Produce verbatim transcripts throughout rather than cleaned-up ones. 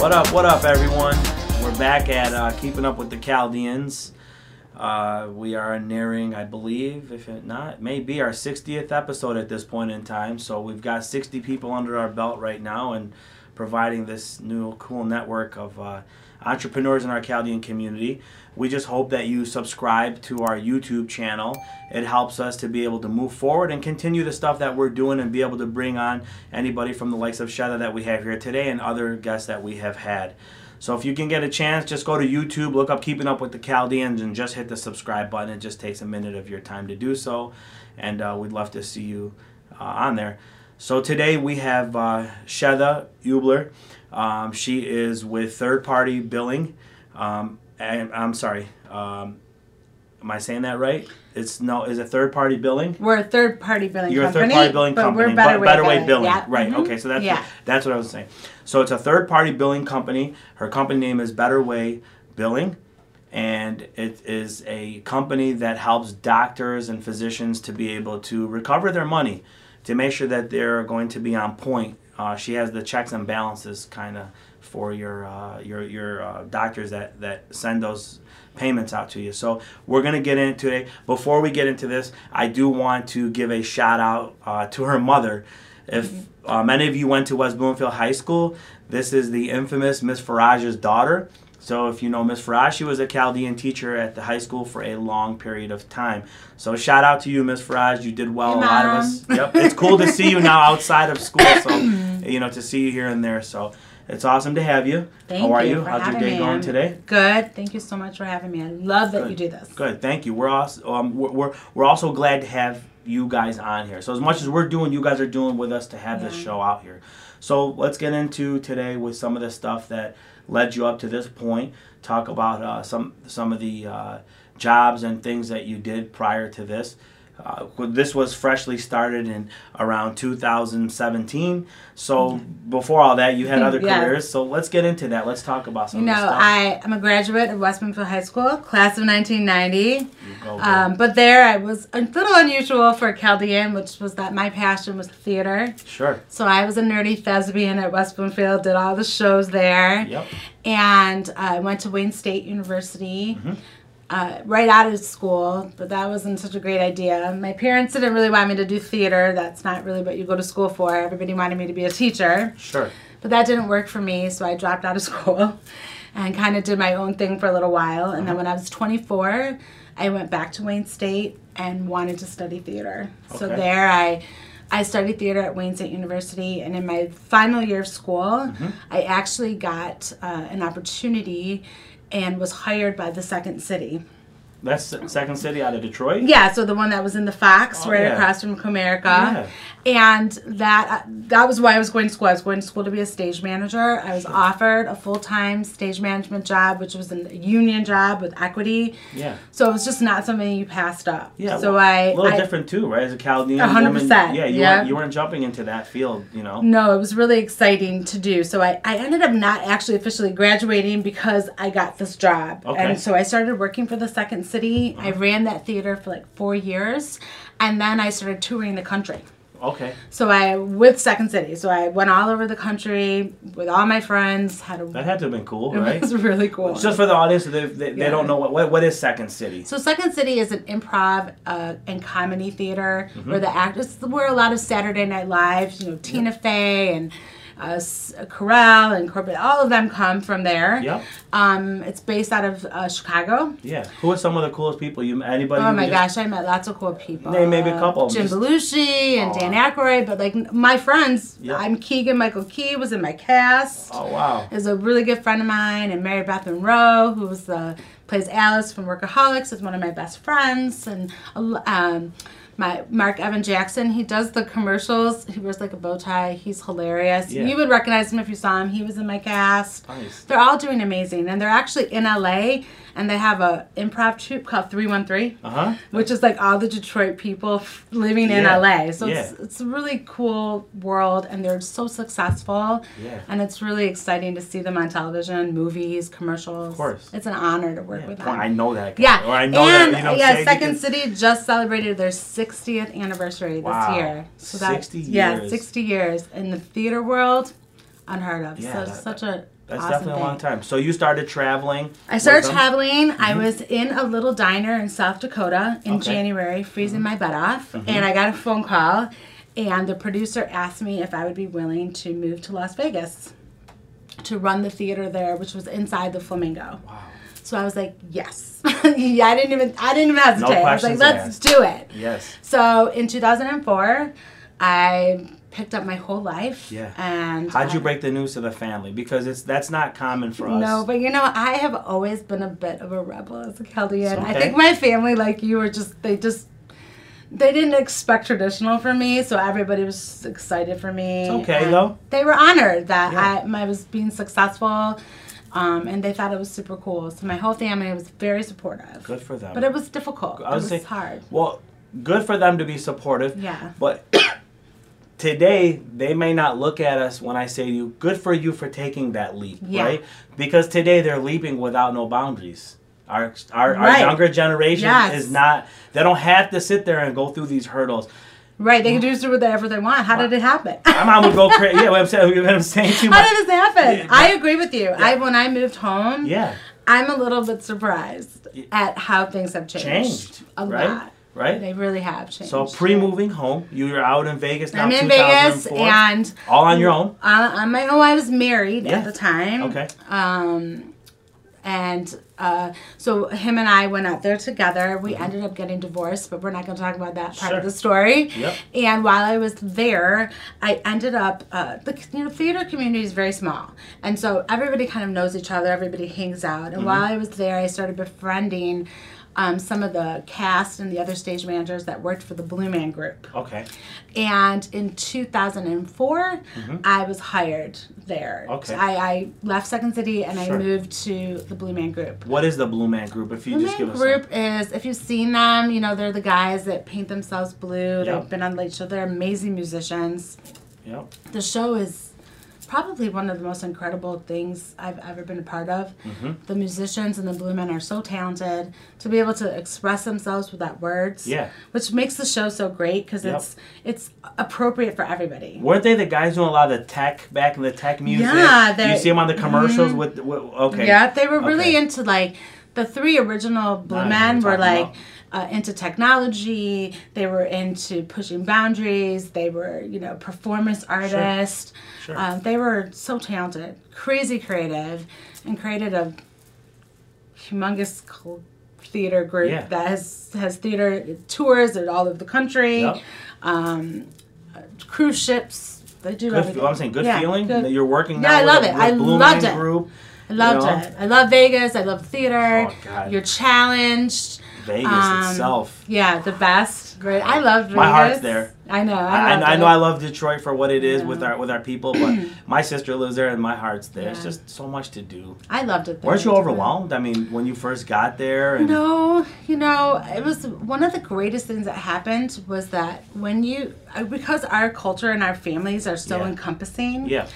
What up, what up, everyone? We're back at uh, Keeping Up With The Chaldeans. Uh, we are nearing, I believe, if it not, maybe our sixtieth episode at this point in time. So we've got sixty people under our belt right now and providing this new cool network of uh, entrepreneurs in our Chaldean community. We just hope that you subscribe to our YouTube channel. It helps us to be able to move forward and continue the stuff that we're doing and be able to bring on anybody from the likes of Shatha that we have here today and other guests that we have had. So if you can get a chance, just go to YouTube, look up Keeping Up With The Chaldeans, and just hit the subscribe button. It just takes a minute of your time to do so, and uh, we'd love to see you uh, on there. So today we have uh, Shatha Ubler. Um, she is with third-party billing. Um, and, I'm sorry. Um, am I saying that right? It's no. Is it third-party billing? We're a third-party billing. You're company, a third-party billing but company, we're better, but way, better way billing. billing. Yeah. Right. Mm-hmm. Okay. So that's yeah. that's what I was saying. So it's a third-party billing company. Her company name is Better Way Billing, and it is a company that helps doctors and physicians to be able to recover their money, to make sure that they're going to be on point. Uh, she has the checks and balances kind of for your uh, your your uh, doctors that that send those payments out to you. So we're gonna get into it. Before we get into this, I do want to give a shout out uh, to her mother. If uh, many of you went to West Bloomfield High School, this is the infamous Miz Farage's daughter. So if you know Miz Farage, she was a Chaldean teacher at the high school for a long period of time. So shout out to you, Miz Farage. You did well. Hey, a lot of us. Yep. It's cool to see you now outside of school. So, you know, to see you here and there. So it's awesome to have you. Thank you. How are you? you? How's your day me. going today? Good. Thank you so much for having me. I love that Good. you do this. Good. Thank you. We're also um, we're, we're we're also glad to have you guys on here. So as much as we're doing, you guys are doing with us to have yeah. this show out here. So let's get into today with some of the stuff that led you up to this point. Talk about uh, some some of the uh, jobs and things that you did prior to this. Uh, this was freshly started in around two thousand seventeen. So before all that, you had other yeah. careers. So let's get into that. Let's talk about some you of know, the stuff. I am a graduate of West Bloomfield High School, class of nineteen ninety. Go, go. Um, but there, I was a little unusual for a Chaldean, which was that my passion was theater. Sure. So I was a nerdy thespian at West Bloomfield, did all the shows there. Yep. And I uh, went to Wayne State University. Mm-hmm. Uh, right out of school, but that wasn't such a great idea. My parents didn't really want me to do theater. That's not really what you go to school for. Everybody wanted me to be a teacher. Sure. But that didn't work for me, so I dropped out of school and kind of did my own thing for a little while. And then when I was twenty-four, I went back to Wayne State and wanted to study theater. Okay. So there I... I studied theater at Wayne State University, and in my final year of school, mm-hmm. I actually got uh, an opportunity and was hired by the Second City. That's Second City out of Detroit? Yeah, so the one that was in the Fox, oh, right yeah. across from Comerica. Yeah. And that uh, that was why I was going to school. I was going to school to be a stage manager. I was sure. offered a full-time stage management job, which was a union job with equity. Yeah. So it was just not something you passed up. Yeah, so well, I, a little I, different too, right? As a Chaldean one hundred percent. Woman, yeah, you, yeah. Weren't, you weren't jumping into that field, you know? No, it was really exciting to do. So I, I ended up not actually officially graduating because I got this job. Okay. And so I started working for the Second City. City. I ran that theater for like four years, and then I started touring the country. Okay. So I, with Second City, so I went all over the country with all my friends. Had a, that had to have been cool, right? It was really cool. Just for the audience, they, they, yeah. they don't know, what what is Second City? So Second City is an improv uh, and comedy theater mm-hmm. where the actors, where a lot of Saturday Night Lives, you know, Tina Fey and... Uh, Corral and Corbett, all of them come from there. Yep. Um, it's based out of uh, Chicago. Yeah. Who are some of the coolest people you met? Anybody? Oh my gosh, I met lots of cool people. Name maybe a couple. Jim just... Belushi and oh. Dan Aykroyd, but like my friends, yep. I'm Keegan-Michael Key was in my cast. Oh wow. Is a really good friend of mine, and Mary Beth Monroe, who was the plays Alice from Workaholics, is one of my best friends, and um. My Mark Evan Jackson, he does the commercials. He wears like a bow tie. He's hilarious. Yeah. You would recognize him if you saw him. He was in my cast. Nice. They're all doing amazing, and they're actually in L A, and they have a improv troupe called three one three, uh-huh. which is like all the Detroit people living yeah. in L A. So yeah. it's, it's a really cool world, and they're so successful. Yeah. And it's really exciting to see them on television, movies, commercials. Of course. It's an honor to work yeah. with them. Well, I know that guy. Yeah. Or I know and, that, you know, yeah, Second City just celebrated their sixth sixtieth anniversary wow. this year. So that, sixty years. Yeah, sixty years in the theater world, unheard of. Yeah, so that, such a That's awesome definitely thing. a long time. So you started traveling. I started traveling. Mm-hmm. I was in a little diner in South Dakota in okay. January, freezing mm-hmm. my butt off, mm-hmm. and I got a phone call, and the producer asked me if I would be willing to move to Las Vegas to run the theater there, which was inside the Flamingo. Wow. So I was like, yes. yeah, I didn't even I didn't even hesitate. No I was like, let's asked. do it. Yes. So in two thousand four, I picked up my whole life. Yeah. And how'd I, you break the news to the family? Because it's that's not common for us. No, but you know, I have always been a bit of a rebel as a Chaldean. Okay. I think my family, like you, were just they just they didn't expect traditional from me, so everybody was excited for me. It's okay and though. They were honored that yeah. I, I was being successful. Um, and they thought it was super cool. So my whole family was very supportive. Good for them. But it was difficult. I it was say, hard. Well, good for them to be supportive. Yeah. But today, they may not look at us when I say to you, good for you for taking that leap, yeah. right? Because today they're leaping without no boundaries. Our, our, right. our younger generation yes. is not, they don't have to sit there and go through these hurdles. Right, they can do whatever they want. How wow. did it happen? My mom would go crazy. Yeah, what I'm saying, what I'm saying too much. How did this happen? Yeah. I agree with you. Yeah. I when I moved home, yeah. I'm a little bit surprised at how things have changed. Changed a right? lot. Right, they really have changed. So pre-moving home, you were out in Vegas. Now I'm in Vegas and all on your own. On, on my own, I was married yeah. at the time. Okay. Um, and. Uh, so him and I went out there together. We mm-hmm. ended up getting divorced, but we're not going to talk about that part sure. of the story. Yep. And while I was there, I ended up, uh, the you know, theater community is very small. And so everybody kind of knows each other. Everybody hangs out. And mm-hmm. while I was there, I started befriending um, some of the cast and the other stage managers that worked for the Blue Man Group. Okay. And in two thousand four, mm-hmm. I was hired there. Okay. I, I left Second City and sure. I moved to the Blue Man Group. What is the Blue Man Group? If you Blue just Man give us Group some. Is if you've seen them, you know they're the guys that paint themselves blue. Yep. They've been on Late Show. They're amazing musicians. Yep. The show is probably one of the most incredible things I've ever been a part of. Mm-hmm. The musicians and the Blue Men are so talented to be able to express themselves without words. Yeah. Which makes the show so great because yep. it's it's appropriate for everybody. Weren't they the guys doing a lot of the tech back in the tech music? Yeah. You see them on the commercials mm-hmm. with, with okay. Yeah, they were really okay. into like the three original Blue Not Men were like. About. Uh, into technology, they were into pushing boundaries, they were, you know, performance artists. Sure. Sure. Uh, they were so talented, crazy creative, and created a humongous theater group yeah. that has, has theater tours in all over the country, yep. um, uh, cruise ships, they do good everything. I'm saying good yeah, feeling good. that you're working now yeah, I love with it. a, with I Blue loved Man it. Group. I loved you know? it. I love Vegas. I love theater. Oh, God. You're challenged. Vegas um, itself. Yeah, the best. Great. I love Vegas. My heart's there. I know. I, I, I know I love Detroit for what it is with our with our people, but my sister lives there and my heart's there. Yeah. It's just so much to do. I loved it there. Weren't you overwhelmed? I mean, when you first got there? And no. You know, it was one of the greatest things that happened was that when you, because our culture and our families are so yeah. encompassing, yeah.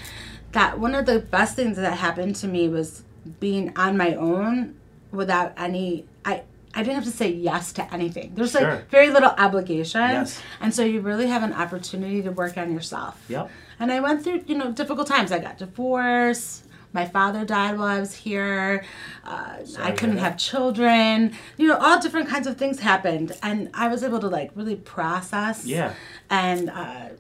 that one of the best things that happened to me was being on my own without any, I, I didn't have to say yes to anything. There's sure. like very little obligation. Yes. And so you really have an opportunity to work on yourself. Yep. And I went through, you know, difficult times. I got divorced. My father died while I was here. Uh, Sorry, I couldn't yeah. have children. You know, all different kinds of things happened. And I was able to like really process. Yeah. And, uh,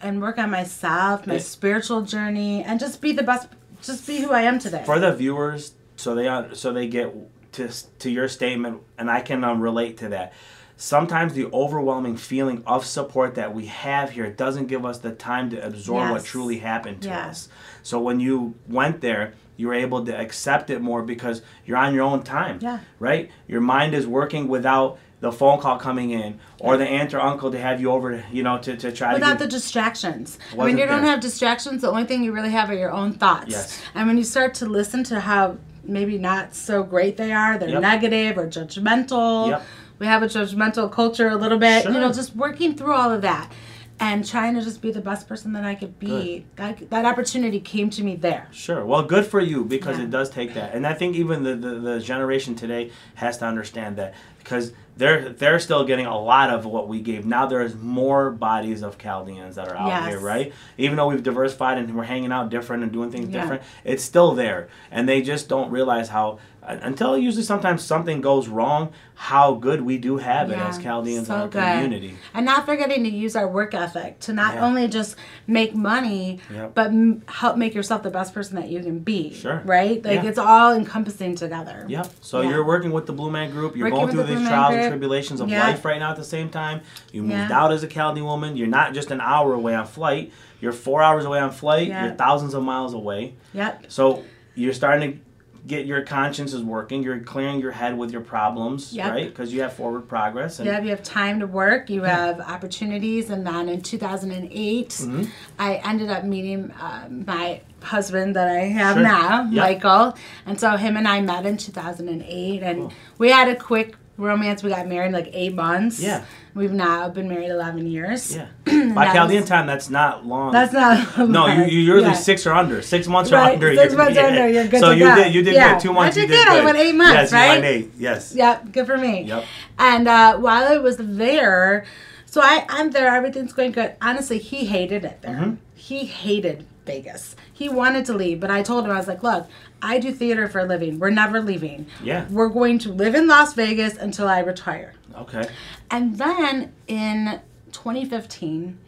and work on myself, my yeah. spiritual journey, and just be the best, just be who I am today. For the viewers, so they, are, so they get... To, to your statement, and I can um, relate to that. Sometimes the overwhelming feeling of support that we have here doesn't give us the time to absorb yes. what truly happened to yes. us. So when you went there, you were able to accept it more because you're on your own time, yeah. right? Your mind is working without the phone call coming in or yeah. the aunt or uncle to have you over, you know, to, to try without to... Without the distractions. When I mean, you there. don't have distractions, the only thing you really have are your own thoughts. Yes. And when you start to listen to how... maybe not so great they are. They're yep. negative or judgmental. Yep. We have a judgmental culture a little bit. Sure. You know, just working through all of that and trying to just be the best person that I could be. That, that opportunity came to me there. Sure. Well, good for you because yeah. it does take that. And I think even the, the, the generation today has to understand that because they're they're still getting a lot of what we gave. Now there's more bodies of Chaldeans that are out yes. here, right? Even though we've diversified and we're hanging out different and doing things yeah. different, it's still there. And they just don't realize how, until usually sometimes something goes wrong, how good we do have yeah. it as Chaldeans so in our good. community. And not forgetting to use our work ethic to not yeah. only just make money, yep. but m help make yourself the best person that you can be, sure. right? Like yeah. it's all encompassing together. Yep. So yeah. you're working with the Blue Man Group. You're working going through the these trials and tribulations of yeah. life right now at the same time. You moved yeah. out as a Chaldean woman. You're not just an hour away on flight. You're four hours away on flight. Yep. You're thousands of miles away. Yep. So you're starting to get your conscience is working. You're clearing your head with your problems, yep. right? Because you have forward progress. And yep, you have time to work. You yeah. have opportunities. And then in two thousand eight, mm-hmm. I ended up meeting uh, my husband that I have sure. now, yep. Michael. And so him and I met in two thousand eight. And cool. we had a quick romance. We got married in like eight months. Yeah. We've now been married eleven years. Yeah. By Chaldean time, that's not long. That's not long. No, you, you're usually yeah. six or under. Six months right. or under. Six you're, months or yeah. under. You're good so to you go. So did, you did yeah. good. Two months. I did, you did good. good. I went eight months, yes, right? Yes, you went eight. Yes. Yep. Good for me. Yep. And uh, while I was there, so I, I'm there. Everything's going good. Honestly, he hated it there. Mm-hmm. He hated Vegas. He wanted to leave, but I told him, I was like, look, I do theater for a living. We're never leaving. Yeah. We're going to live in Las Vegas until I retire. Okay. And then in twenty fifteen,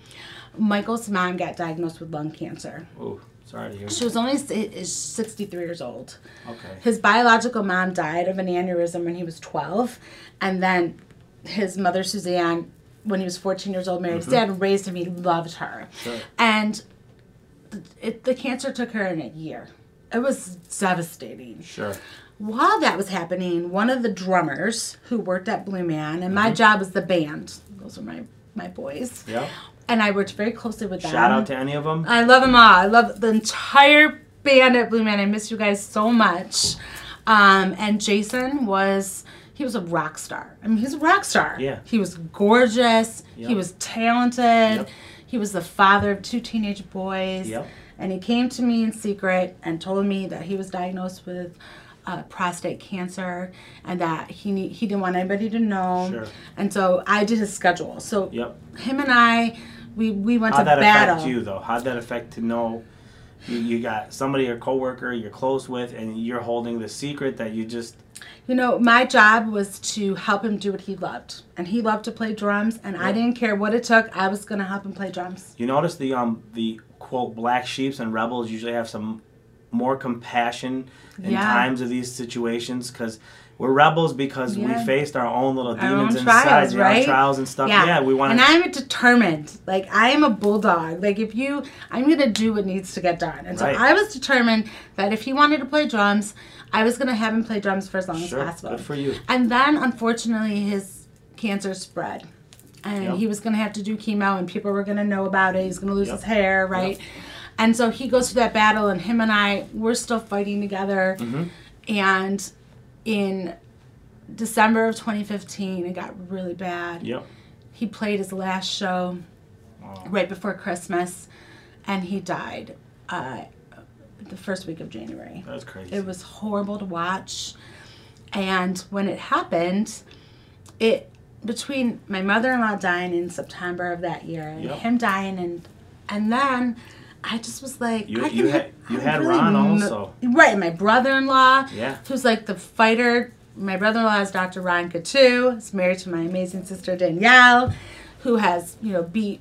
Michael's mom got diagnosed with lung cancer. Ooh, sorry to hear. She was only sixty-three years old. Okay. His biological mom died of an aneurysm when he was twelve, and then his mother, Suzanne, when he was fourteen years old, married his mm-hmm. dad, raised him. He loved her. Sure. And it, the cancer took her in a year. It was devastating. Sure. While that was happening, one of the drummers who worked at Blue Man, and mm-hmm. my job was the band. Those were my, my boys. Yeah. And I worked very closely with them. Shout out to any of them. I love them all. I love the entire band at Blue Man. I miss you guys so much. Um, and Jason was... He was a rock star. I mean, he's a rock star. Yeah. He was gorgeous. Yep. He was talented. Yep. He was the father of two teenage boys. Yep. And he came to me in secret and told me that he was diagnosed with uh, prostate cancer and that he need, he didn't want anybody to know. Sure. And so I did his schedule. So yep. him and I, we, we went How'd to battle. How did that affect you, though? How did that affect to know... You, you got somebody, your coworker, you're close with, and you're holding the secret that you just... You know, my job was to help him do what he loved. And he loved to play drums, and yeah. I didn't care what it took. I was going to help him play drums. You notice the, um, the quote, black sheeps and rebels usually have some more compassion in yeah. times of these situations, because... We're rebels because yeah. we faced our own little our demons own inside, trials, right? Our trials and stuff. Yeah, yeah we want. And I'm determined. Like I am a bulldog. Like if you, I'm gonna do what needs to get done. And right. so I was determined that if he wanted to play drums, I was gonna have him play drums for as long sure. as possible. Good for you. And then unfortunately, his cancer spread, and yep. he was gonna have to do chemo, and people were gonna know about it. He's gonna lose yep. his hair, right? Yep. And so he goes through that battle, and him and I, we're still fighting together, mm-hmm. and. In December of twenty fifteen, it got really bad. Yep. He played his last show wow. right before Christmas, and he died uh, the first week of January. That's crazy. It was horrible to watch. And when it happened, it between my mother-in-law dying in September of that year and yep. him dying, and and then... I just was like, you, I you had, you had really Ron also. Right, my brother-in-law, yeah. who's like the fighter. My brother-in-law is Doctor Ron Cattu. He's married to my amazing sister, Danielle, who has, you know, beat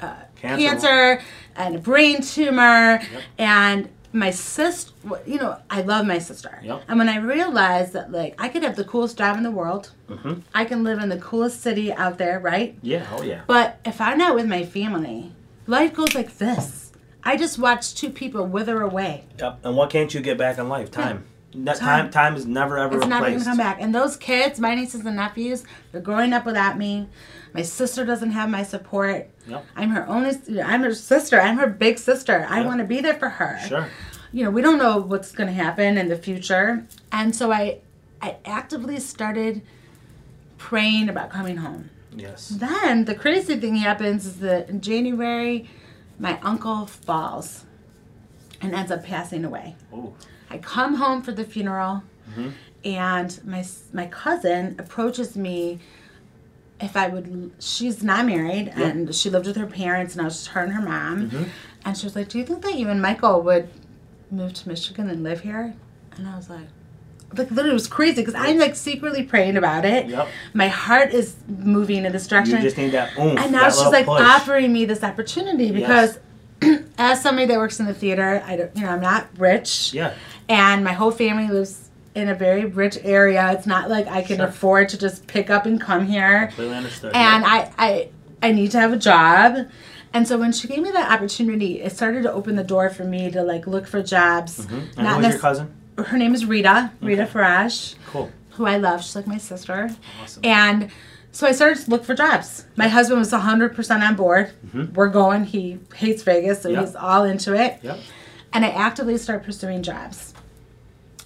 uh, cancer. cancer and a brain tumor. Yep. And my sister, you know, I love my sister. Yep. And when I realized that, like, I could have the coolest job in the world. Mm-hmm. I can live in the coolest city out there, right? Yeah, oh yeah. But if I'm not with my family, life goes like this. I just watched two people wither away. Yep. And what can't you get back in life? Time. Yeah. Time. Time. Time is never ever it's replaced. It's never going to come back. And those kids, my nieces and nephews, they're growing up without me. My sister doesn't have my support. Yep. I'm her only. I'm her sister. I'm her big sister. Yep. I want to be there for her. Sure. You know, we don't know what's going to happen in the future, and so I, I actively started praying about coming home. Yes. Then the crazy thing happens is that in January. My uncle falls and ends up passing away. Ooh. I come home for the funeral, mm-hmm. and my my cousin approaches me if I would, she's not married, yep. and she lived with her parents, and I was just her and her mom, mm-hmm. and she was like, do you think that you and Michael would move to Michigan and live here? And I was like, like literally it was crazy, because I'm like secretly praying about it. Yep. My heart is moving in this direction. You just need that oomph, and now she's like push. offering me this opportunity, because yes. as somebody that works in the theater, I don't, you know, I'm not rich. Yeah. And my whole family lives in a very rich area. It's not like I can sure. afford to just pick up and come here. Completely understood. And yep. I, I, I need to have a job. And so when she gave me that opportunity, it started to open the door for me to like look for jobs. Mm-hmm. And not who was your cousin? Her name is Rita, Rita okay. Farage. Cool. Who I love. She's like my sister. Awesome. And so I started to look for jobs. My yep. husband was one hundred percent on board. Mm-hmm. We're going. He hates Vegas, so yep. he's all into it. Yep. And I actively start pursuing jobs.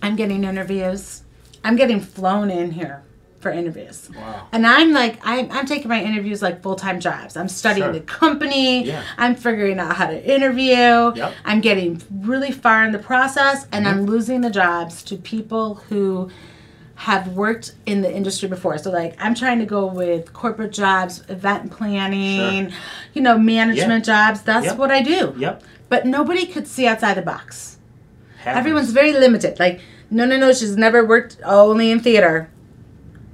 I'm getting interviews. I'm getting flown in here for interviews. Wow. And I'm like, I'm, I'm taking my interviews like full-time jobs. I'm studying sure. the company. Yeah. I'm figuring out how to interview. Yep. I'm getting really far in the process, and mm-hmm. I'm losing the jobs to people who have worked in the industry before. So, like, I'm trying to go with corporate jobs, event planning, sure. you know, management yeah. jobs. That's yep. what I do. Yep. But nobody could see outside the box. Happens. Everyone's very limited. Like, no, no, no, she's never worked only in theater.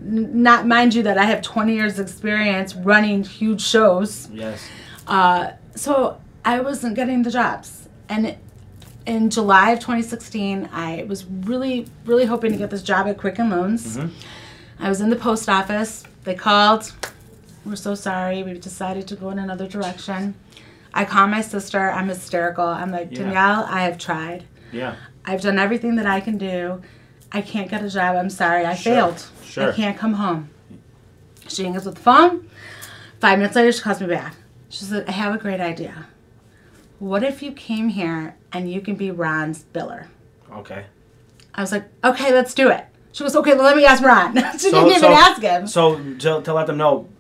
N- not mind you that I have twenty years experience running huge shows. Yes. Uh, so I wasn't getting the jobs. And in July of twenty sixteen, I was really, really hoping to get this job at Quicken Loans. Mm-hmm. I was in the post office. They called. We're so sorry. We've decided to go in another direction. I call my sister. I'm hysterical. I'm like, yeah. Danielle, I have tried. Yeah. I've done everything that I can do. I can't get a job. I'm sorry. I sure. failed. Sure. I can't come home. She hangs up the phone. Five minutes later, she calls me back. She said, I have a great idea. What if you came here and you can be Ron's biller? Okay. I was like, okay, let's do it. She goes, okay, well, let me ask Ron. She so, didn't even so, ask him. So to, to let them know,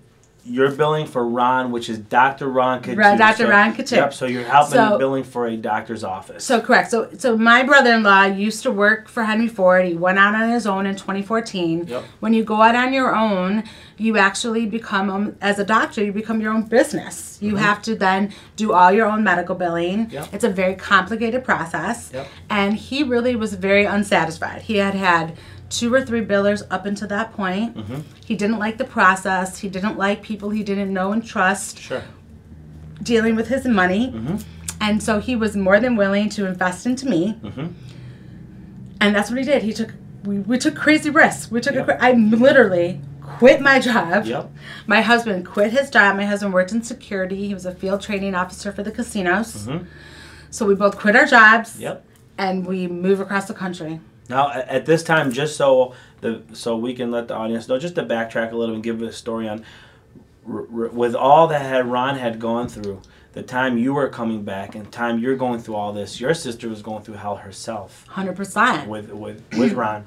you're billing for Ron, which is Doctor Ron Cattu. Doctor So, Ron Cattu. Yep, so you're helping so, billing for a doctor's office. So correct. So so my brother-in-law used to work for Henry Ford. He went out on his own in twenty fourteen. Yep. When you go out on your own, you actually become, um, as a doctor, you become your own business. You mm-hmm. have to then do all your own medical billing. Yep. It's a very complicated process. Yep. And he really was very unsatisfied. He had had... two or three billers up until that point. Mm-hmm. He didn't like the process. He didn't like people he didn't know and trust sure. dealing with his money. Mm-hmm. And so he was more than willing to invest into me. Mm-hmm. And that's what he did. He took we, we took crazy risks. We took yep. a, I literally quit my job. Yep. My husband quit his job. My husband worked in security. He was a field training officer for the casinos. Mm-hmm. So we both quit our jobs yep. and we moved across the country. Now, at this time, just so the so we can let the audience know, just to backtrack a little and give a story on, r- r- with all that had Ron had gone through, the time you were coming back and the time you're going through all this, your sister was going through hell herself. one hundred percent. With, with, with Ron.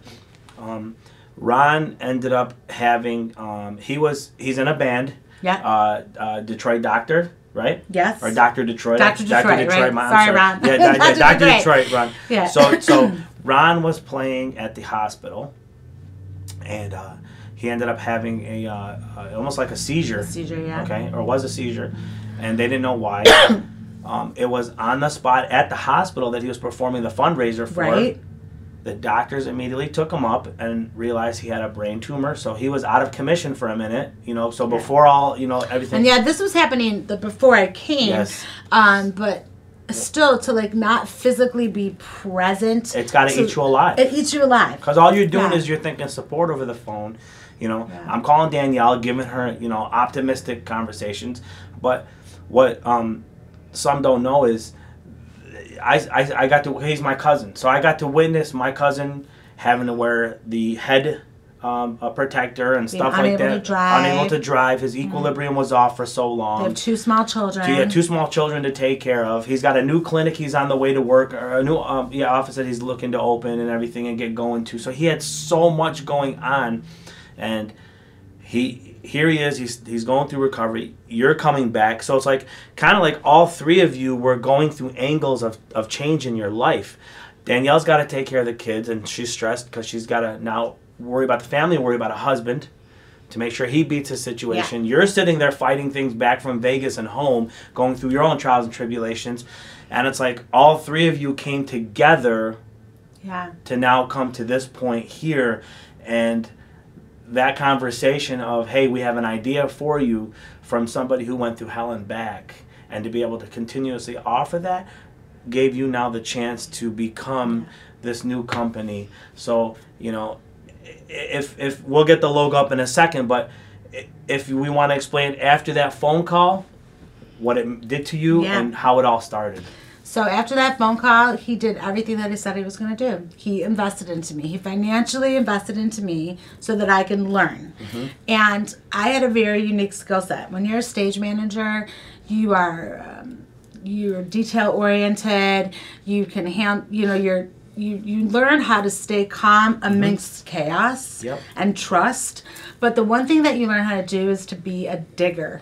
Um, Ron ended up having, um, he was, he's in a band. Yeah. Uh, uh, Detroit Doctor. Right? Yes. Or Doctor Detroit. Doctor Detroit, Doctor Detroit, right? Mom, sorry, sorry, Ron. Yeah, yeah Doctor Detroit. Detroit, Ron. Yeah. So, so Ron was playing at the hospital, and uh, he ended up having a uh, uh, almost like a seizure. A seizure, yeah. Okay, or was a seizure, and they didn't know why. um, it was on the spot at the hospital that he was performing the fundraiser for. Right. The doctors immediately took him up and realized he had a brain tumor, so he was out of commission for a minute, you know, so before all, you know, everything. And yeah, this was happening the, before I came, yes. um, but still to, like, not physically be present. It's got to eat you alive. It eats you alive. Because all you're doing yeah. is you're thinking support over the phone, you know. Yeah. I'm calling Danielle, giving her, you know, optimistic conversations, but what um, some don't know is, I, I, I got to, he's my cousin, so I got to witness my cousin having to wear the head um, a protector and Being stuff like that. Unable to drive. Unable to drive. His equilibrium mm-hmm. was off for so long. They have two small children. So he had two small children to take care of. He's got a new clinic he's on the way to work, or a new um, yeah, office that he's looking to open and everything and get going to. So he had so much going on, and he... Here he is. He's he's going through recovery. You're coming back. So it's like kind of like all three of you were going through angles of, of change in your life. Danielle's got to take care of the kids, and she's stressed because she's got to now worry about the family, worry about a husband to make sure he beats his situation. Yeah. You're sitting there fighting things back from Vegas and home, going through your own trials and tribulations. And it's like all three of you came together yeah. to now come to this point here. And that conversation of, hey, we have an idea for you from somebody who went through hell and back, and to be able to continuously offer that gave you now the chance to become yeah. this new company. So, you know, if if we'll get the logo up in a second, but if we want to explain after that phone call what it did to you yeah. and how it all started. So after that phone call, he did everything that he said he was going to do. He invested into me. He financially invested into me so that I can learn. Mm-hmm. And I had a very unique skill set. When you're a stage manager, you are um, you're detail oriented. You can hand, you know, you're you you learn how to stay calm amidst mm-hmm. chaos yep. and trust. But the one thing that you learn how to do is to be a digger,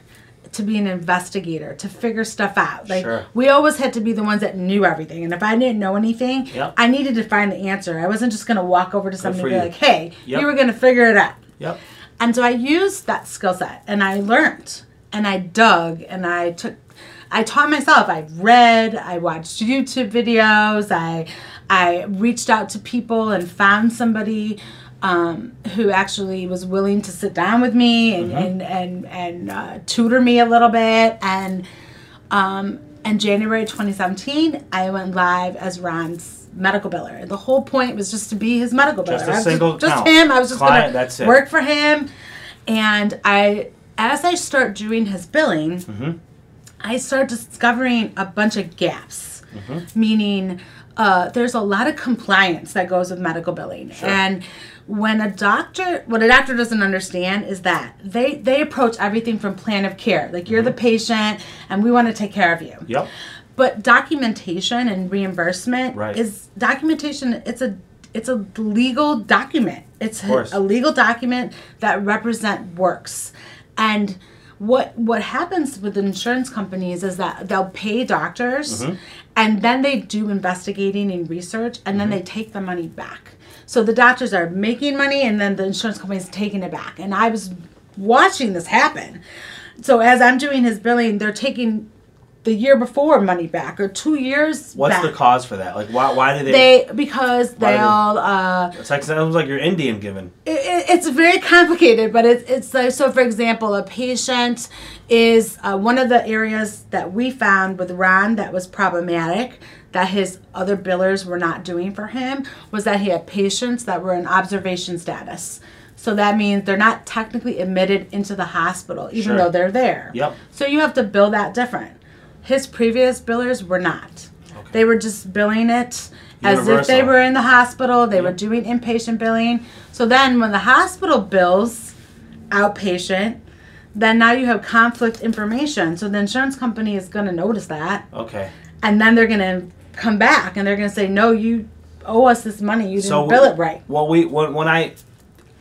to be an investigator, to figure stuff out. Like sure. we always had to be the ones that knew everything. And if I didn't know anything, yep. I needed to find the answer. I wasn't just going to walk over to somebody and be like, hey, yep. you were going to figure it out. Yep. And so I used that skill set, and I learned, and I dug, and I took, I taught myself. I read, I watched YouTube videos, I, I reached out to people and found somebody Um, who actually was willing to sit down with me and mm-hmm. and and, and uh, tutor me a little bit. And um, in January twenty seventeen, I went live as Ron's medical biller. And the whole point was just to be his medical biller. Just a single just, just him. I was just going to work for him. And I, as I start doing his billing, mm-hmm. I start discovering a bunch of gaps, mm-hmm. meaning uh, there's a lot of compliance that goes with medical billing. Sure. And when a doctor, what a doctor doesn't understand is that they, they approach everything from plan of care. Like you're mm-hmm. the patient and we want to take care of you. Yep. But documentation and reimbursement right. is documentation. It's a, it's a legal document. It's a legal document that represent works. And what, what happens with insurance companies is that they'll pay doctors mm-hmm. and then they do investigating and research and mm-hmm. then they take the money back. So the doctors are making money, and then the insurance company is taking it back. And I was watching this happen. So as I'm doing his billing, they're taking the year before money back, or two years What's back. The cause for that? Like, why Why do they... they because they all... They, uh, it's like, it sounds like you're Indian given. It, it, it's very complicated, but it, it's like... So, for example, a patient is... Uh, one of the areas that we found with Ron that was problematic, that his other billers were not doing for him, was that he had patients that were in observation status. So that means they're not technically admitted into the hospital, even sure. though they're there. Yep. So you have to bill that different. His previous billers were not. Okay. They were just billing it Universal. As if they were in the hospital. They yep. were doing inpatient billing. So then when the hospital bills outpatient, then now you have conflict information. So the insurance company is going to notice that. Okay. And then they're going to come back and they're going to say, no, you owe us this money. You didn't so, bill it right. Well, we when, when I,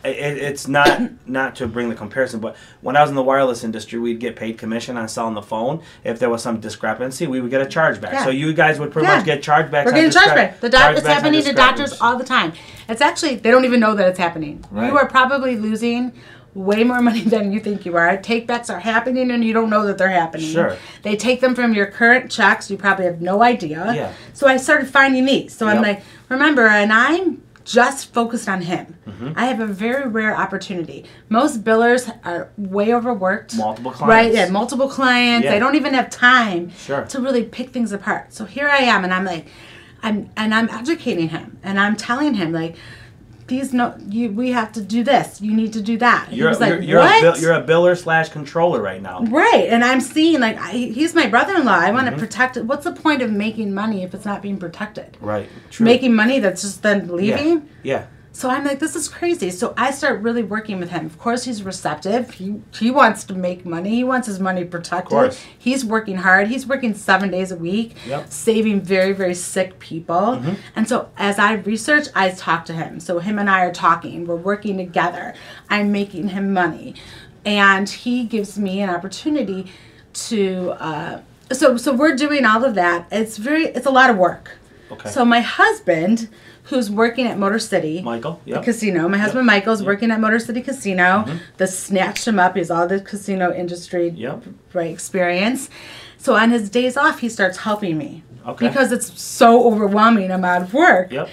it, it's not not to bring the comparison, but when I was in the wireless industry, we'd get paid commission on selling the phone. If there was some discrepancy, we would get a chargeback. Yeah. So you guys would pretty yeah. much get chargebacks. We're getting chargebacks. The doc- chargebacks it's happening to doctors all the time. It's actually they don't even know that it's happening. Right. You are probably losing way more money than you think you are. Take-backs are happening, and you don't know that they're happening. Sure. They take them from your current checks. You probably have no idea. Yeah. So I started finding these. So yep. I'm like, remember, and I'm just focused on him. Mm-hmm. I have a very rare opportunity. Most billers are way overworked. Multiple clients. Right, yeah, multiple clients. Yeah. They don't even have time sure. to really pick things apart. So here I am, and I'm like, I'm and I'm educating him, and I'm telling him, like, These no, you, we have to do this. You need to do that. You're, he was like, you're, you're, what? A, you're a biller slash controller right now. Right. And I'm seeing, like, I, he's my brother-in-law. I want to mm-hmm. protect it. What's the point of making money if it's not being protected? Right. True. Making money that's just then leaving? Yeah. yeah. So I'm like, this is crazy. So I start really working with him. Of course, he's receptive. He, he wants to make money. He wants his money protected. Of course. He's working hard. He's working seven days a week, yep. saving very, very sick people. Mm-hmm. And so as I research, I talk to him. So him and I are talking. We're working together. I'm making him money. And he gives me an opportunity to... Uh, so so we're doing all of that. It's very. It's a lot of work. Okay. So my husband... who's working at Motor City. Michael, yeah. The casino. My husband, yep. Michael's yep. working at Motor City Casino. Mm-hmm. They snatched him up. He has all the casino industry yep. right, experience. So on his days off, he starts helping me. Okay. Because it's so overwhelming amount of work. Yep.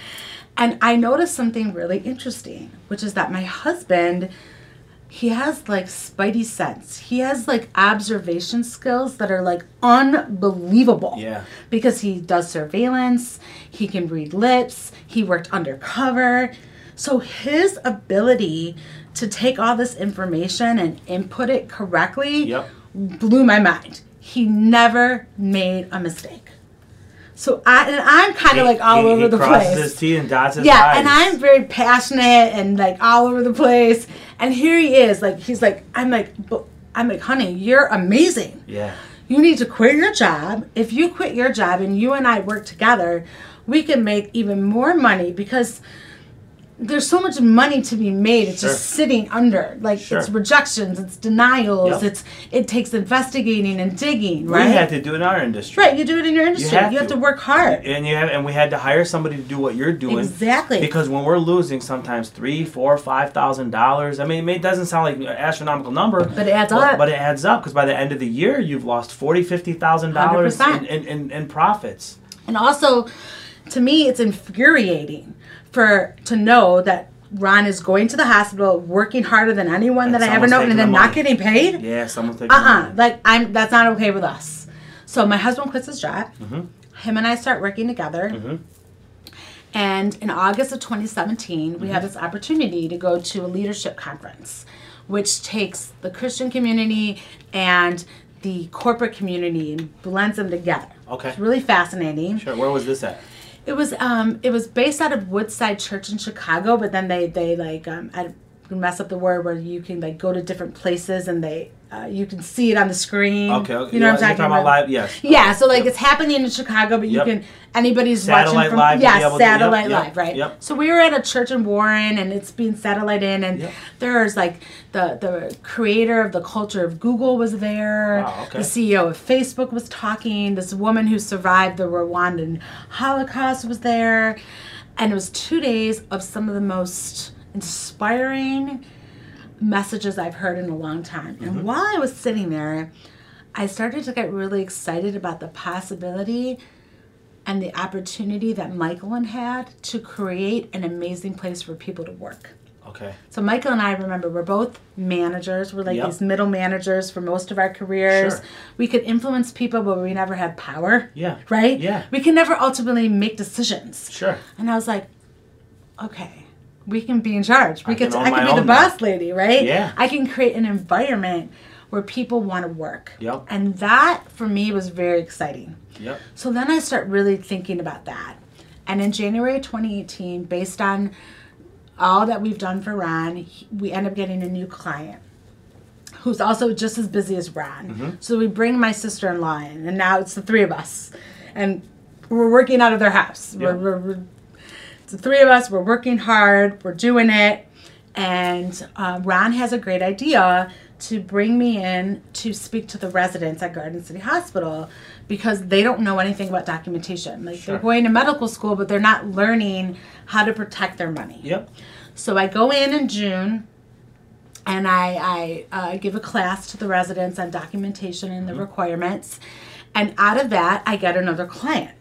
And I noticed something really interesting, which is that my husband, he has like spidey sense. He has like observation skills that are like unbelievable. Yeah. Because he does surveillance, he can read lips, he worked undercover. So his ability to take all this information and input it correctly yep. blew my mind. He never made a mistake. So I, and I'm kind of like all he, over he the place. He crosses his T and dots his I's. Yeah, and I'm very passionate and like all over the place. And here he is, like he's like, I'm like, I'm like, honey, you're amazing. Yeah. You need to quit your job. If you quit your job and you and I work together, we can make even more money because there's so much money to be made. It's sure. just sitting under, like sure. it's rejections, it's denials, yep. it's it takes investigating and digging. Right. We had to do it in our industry. Right. You do it in your industry. You have, you have to. to work hard. And you have, and we had to hire somebody to do what you're doing. Exactly. Because when we're losing sometimes three, four, five thousand dollars, I mean, it doesn't sound like an astronomical number, but it adds but, up. But it adds up because by the end of the year, you've lost forty, fifty thousand dollars in, in, in, in profits. And also, to me, it's infuriating. For to know that Ron is going to the hospital, working harder than anyone that, that I ever know, and then not getting paid. Yeah, someone's taking. Uh uh, like I'm. That's not okay with us. So my husband quits his job. Mm-hmm. Him and I start working together. Mm-hmm. And in August of twenty seventeen, mm-hmm. we have this opportunity to go to a leadership conference, which takes the Christian community and the corporate community and blends them together. Okay. It's really fascinating. Sure. Where was this at? It was um it was based out of Woodside Church in Chicago, but then they they like um I mess up the word where you can like go to different places and they uh, you can see it on the screen. Okay, okay. You know yeah, what I'm talking, talking about? Live, yes. Yeah, okay. So like yep. it's happening in Chicago, but you yep. can anybody's satellite watching from live yeah satellite to, yep, live yep, right. Yep. So we were at a church in Warren and it's being satellite in and yep. there's like the the creator of the culture of Google was there. Wow, okay. The C E O of Facebook was talking. This woman who survived the Rwandan Holocaust was there, and it was two days of some of the most inspiring messages I've heard in a long time. And mm-hmm. while I was sitting there, I started to get really excited about the possibility and the opportunity that Michael and had to create an amazing place for people to work. Okay. So Michael and I, remember, we're both managers. We're like yep. these middle managers for most of our careers. Sure. We could influence people, but we never had power. Yeah. Right? Yeah. We can never ultimately make decisions. Sure. And I was like, okay. We can be in charge. We I get. Can to, I can be the boss lady, right? Yeah. I can create an environment where people want to work. Yep. And that, for me, was very exciting. Yep. So then I start really thinking about that. And in January twenty eighteen, based on all that we've done for Ron, we end up getting a new client who's also just as busy as Ron. Mm-hmm. So we bring my sister-in-law in, and now it's the three of us. And we're working out of their house. Yep. We're, we're, we're The three of us, we're working hard, we're doing it, and uh, Ron has a great idea to bring me in to speak to the residents at Garden City Hospital because they don't know anything about documentation. Like sure. they're going to medical school, but they're not learning how to protect their money. Yep. So I go in in June, and I, I uh, give a class to the residents on documentation and mm-hmm. the requirements, and out of that, I get another client.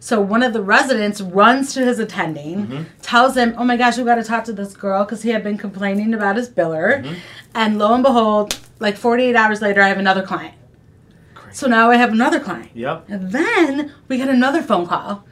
So one of the residents runs to his attending, mm-hmm. tells him, oh my gosh, you got to talk to this girl because he had been complaining about his biller. Mm-hmm. And lo and behold, like forty-eight hours later, I have another client. Great. So now I have another client. Yep. And then we get another phone call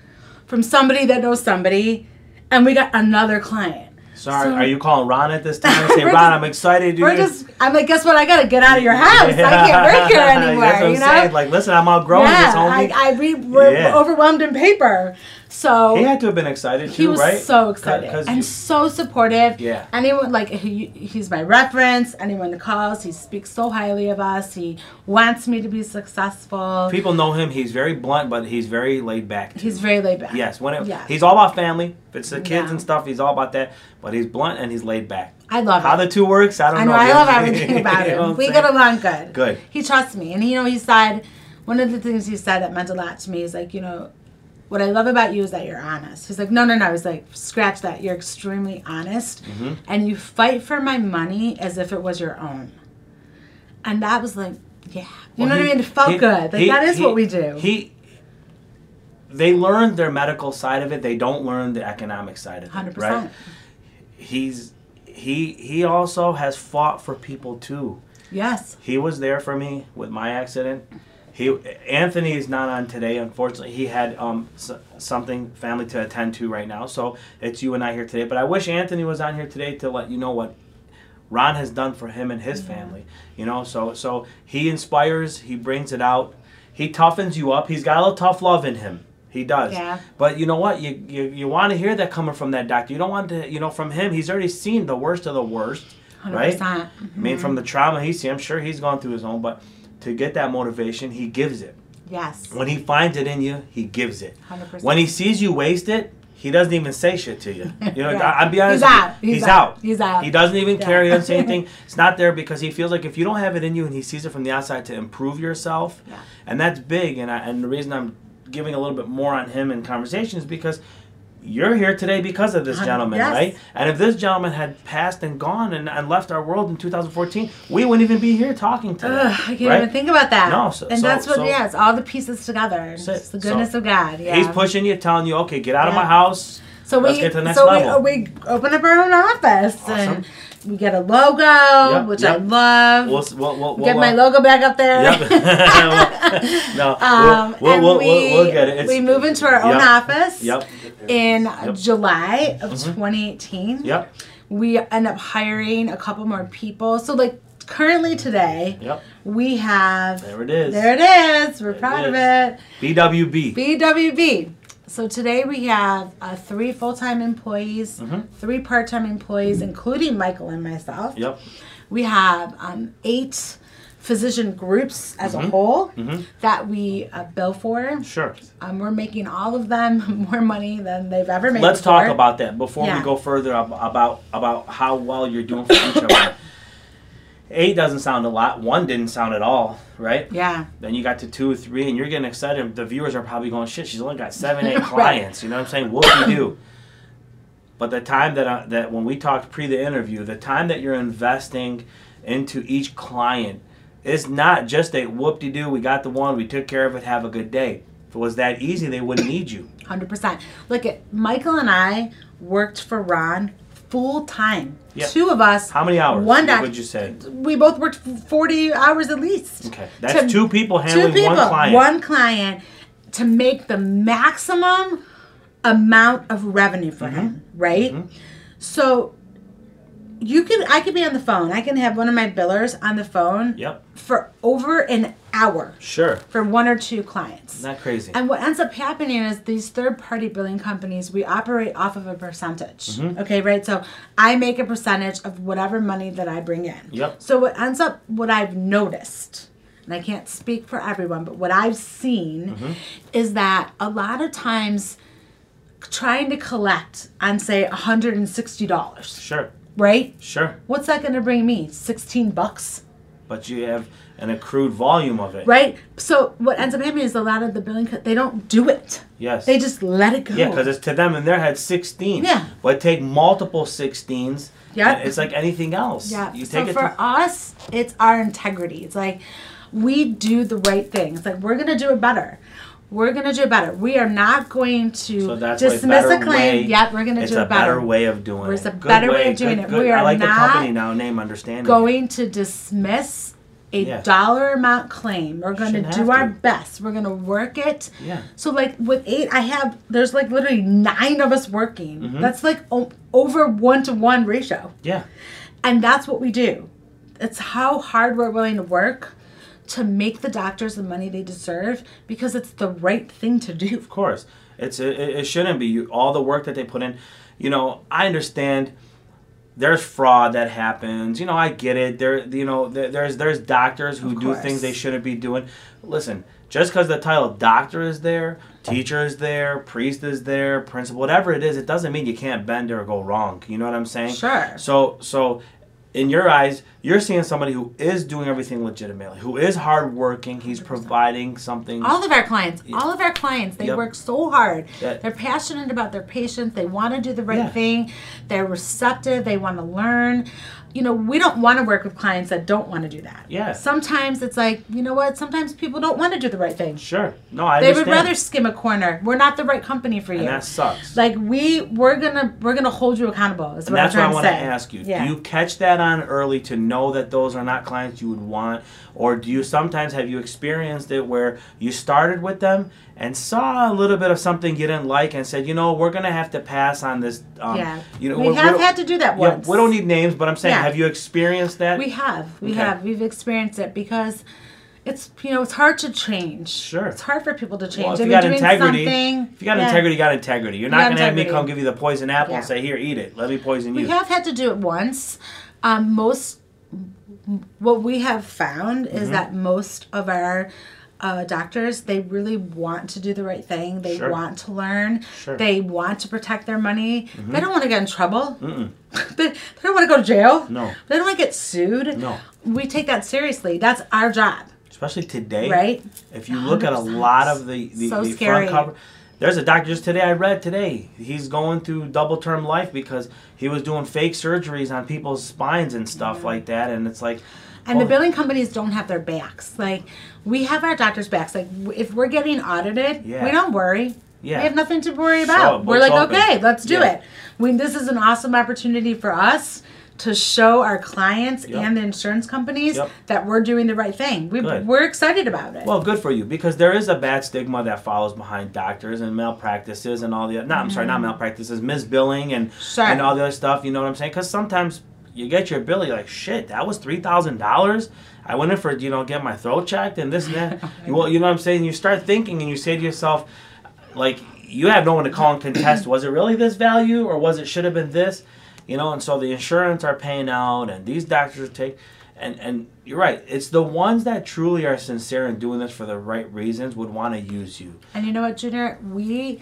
from somebody that knows somebody, and we got another client. Sorry, so, are you calling Ron at this time? Say, Ron, just, I'm excited. Dude. We're just, I'm like, guess what? I got to get out of your house. Yeah. I can't work here anymore. That's what you I'm know? Saying. Like, listen, I'm outgrowing yeah, this homie. I, I re we're yeah. overwhelmed in paper. So he had to have been excited too, right? He was so excited and you, so supportive. Yeah. Anyone, like, he, he's my reference. Anyone that calls, he speaks so highly of us. He wants me to be successful. People know him. He's very blunt, but he's very laid back too. He's very laid back. Yes. When it, yeah. He's all about family. If it's the kids yeah. and stuff, he's all about that. But he's blunt and he's laid back. I love How it. How the two works, I don't I know. know. I love everything about him. You know we get along good. Good. He trusts me. And, you know, he said, one of the things he said that meant a lot to me is, like, you know, what I love about you is that you're honest. He's like, no, no, no. He's like, scratch that. You're extremely honest. Mm-hmm. And you fight for my money as if it was your own. And that was like, yeah. You well, know he, what I mean? It felt he, good. Like, he, that is he, what we do. He. They learned their medical side of it. They don't learn the economic side of it, right? He's he he also has fought for people too. Yes. He was there for me with my accident. He Anthony is not on today, unfortunately. He had um so, something family to attend to right now, so it's you and I here today. But I wish Anthony was on here today to let you know what Ron has done for him and his yeah. family. You know, so so he inspires. He brings it out. He toughens you up. He's got a little tough love in him. He does. Yeah. But you know what? You, you you want to hear that coming from that doctor. You don't want to, you know, from him. He's already seen the worst of the worst, one hundred percent. Right? Mm-hmm. I mean, from the trauma he's seen, I'm sure he's gone through his own. But to get that motivation, he gives it. Yes. When he finds it in you, he gives it. one hundred percent. When he sees you waste it, he doesn't even say shit to you. You know, yeah. I, I'll be honest. He's out. He's, he's out. out. He's out. He doesn't even yeah. care. He doesn't say anything. It's not there because he feels like if you don't have it in you, and he sees it from the outside to improve yourself, yeah. and that's big. And I, and the reason I'm giving a little bit more on him in conversations because you're here today because of this gentleman, yes. right? And if this gentleman had passed and gone and, and left our world in two thousand fourteen, we wouldn't even be here talking to him. I can't right? even think about that. No, so, and so, that's what, so, yeah, it's all the pieces together. It's it. the goodness so, of God. Yeah. He's pushing you, telling you, okay, get out yeah. of my house. So Let's we get to the next so level. We, we open up our own office. Awesome. And we get a logo, yep, which yep. I love. We'll, we'll, we'll, get we'll, my logo back up there. Yep. no, um, we'll, we'll, we'll, we, we'll get it. It's, we move into our own yep, office yep, in yep. July of mm-hmm. twenty eighteen. Yep. We end up hiring a couple more people. So, like, currently today, yep. we have... There it is. There it is. We're there proud is. of it. B W B. B W B. So today we have uh, three full-time employees, mm-hmm. three part-time employees, including Michael and myself. Yep. We have um, eight physician groups as mm-hmm. a whole mm-hmm. that we uh, bill for. Sure. Um, we're making all of them more money than they've ever made Let's before. talk about that before yeah. we go further about, about how well you're doing for each other. Eight doesn't sound a lot. One didn't sound at all, right? Yeah. Then you got to two, three, and you're getting excited. The viewers are probably going, shit, she's only got seven, eight clients. Right. You know what I'm saying? What do you do? But the time that I, that when we talked pre the interview, the time that you're investing into each client is not just a whoop-de-doo, we got the one, we took care of it, have a good day. If it was that easy, they wouldn't need you. one hundred percent. Look, at Michael and I worked for Ron full time. Yep. Two of us. How many hours? One doc- what would you say? We both worked forty hours at least. Okay. That's to, two people handling two people, one client. One client to make the maximum amount of revenue for mm-hmm. him, right? Mm-hmm. So you could I could be on the phone. I can have one of my billers on the phone yep. for over an hour. Sure. For one or two clients. Not crazy. And what ends up happening is these third-party billing companies, we operate off of a percentage. Mm-hmm. Okay, right? So I make a percentage of whatever money that I bring in. Yep. So what ends up, what I've noticed, and I can't speak for everyone, but what I've seen mm-hmm. is that a lot of times trying to collect on, say, one hundred sixty dollars. Sure. Right? Sure. What's that going to bring me? sixteen bucks? But you have an accrued volume of it. Right? So what ends up happening is a lot of the billing, co- they don't do it. Yes. They just let it go. Yeah, because it's to them in their head sixteen. Yeah. But take multiple sixteens. Yeah. It's like anything else. Yeah. You take so it for to- us, it's our integrity. It's like we do the right thing. It's like we're going to do it better. We're going to do it better. We are not going to so that's dismiss a claim. Yep, we're going to do it better. It's a better way of doing it. It's a better way of doing it. We are I like not the company now, name understanding. Going to dismiss a yeah. dollar amount claim. We're going Shouldn't to do our to. best. We're going to work it. Yeah. So like with eight, I have, there's like literally nine of us working. Mm-hmm. That's like o- over one-to-one ratio. Yeah. And that's what we do. It's how hard we're willing to work to make the doctors the money they deserve because it's the right thing to do. Of course. It's It, it shouldn't be. You, all the work that they put in. You know, I understand there's fraud that happens. You know, I get it. There, you know, there, there's there's doctors who do things they shouldn't be doing. Listen, just because the title doctor is there, teacher is there, priest is there, principal, whatever it is, it doesn't mean you can't bend or go wrong. You know what I'm saying? Sure. So, so in your eyes, You're seeing somebody who is doing everything legitimately, who is hardworking. He's providing something. All of our clients, yeah. all of our clients, they yep. work so hard. That, They're passionate about their patients. They want to do the right yeah. thing. They're receptive. They want to learn. You know, we don't want to work with clients that don't want to do that. Yeah. Sometimes it's like, you know what? Sometimes people don't want to do the right thing. Sure. No, I. They understand. Would rather skim a corner. We're not the right company for you. And that sucks. Like we, we're gonna, we're gonna hold you accountable. Is what that's I'm what I want to ask you. Yeah. Do you catch that on early to know that those are not clients you would want, or do you sometimes have you experienced it where you started with them and saw a little bit of something you didn't like and said, you know, we're gonna have to pass on this. Um, yeah. You know, we have had to do that once. Yeah, we don't need names, but I'm saying. Yeah. Have you experienced that? We have. We okay. have. We've experienced it because it's, you know, it's hard to change. Sure. It's hard for people to change. Well, if you got integrity, if you got yeah. integrity, you got integrity. You're we not going to have me come give you the poison apple yeah. and say, here, eat it. Let me poison you. We have had to do it once. Um, most, what we have found mm-hmm. is that most of our uh, doctors, they really want to do the right thing. They sure. want to learn. Sure. They want to protect their money. Mm-hmm. They don't want to get in trouble. Mm-mm. They, they don't want to go to jail. No. They don't want to get sued. No. We take that seriously. That's our job. Especially today. Right? If you look one hundred percent. At a lot of the, the, so the front cover. There's a doctor just today, I read today, he's going through double-term life because he was doing fake surgeries on people's spines and stuff yeah. like that. And it's like... And oh. the billing companies don't have their backs. Like, we have our doctors' backs. Like, if we're getting audited, yeah. we don't worry. Yeah. We have nothing to worry about. So we're like, open. Okay, let's do yeah. it. We, this is an awesome opportunity for us to show our clients yep. and the insurance companies yep. that we're doing the right thing. We, we're excited about it. Well, good for you, because there is a bad stigma that follows behind doctors and malpractices and all the other, no, I'm mm-hmm. sorry, not malpractices, misbilling and, sure. and all the other stuff, you know what I'm saying? Because sometimes you get your bill, you're like, shit, that was three thousand dollars? I went in for, you know, get my throat checked and this and that. Well, you know what I'm saying? You start thinking and you say to yourself, like, you have no one to call and contest. Was it really this value or was it should have been this? You know, and so the insurance are paying out and these doctors take, and, and you're right. It's the ones that truly are sincere and doing this for the right reasons would want to use you. And you know what, Junior? We,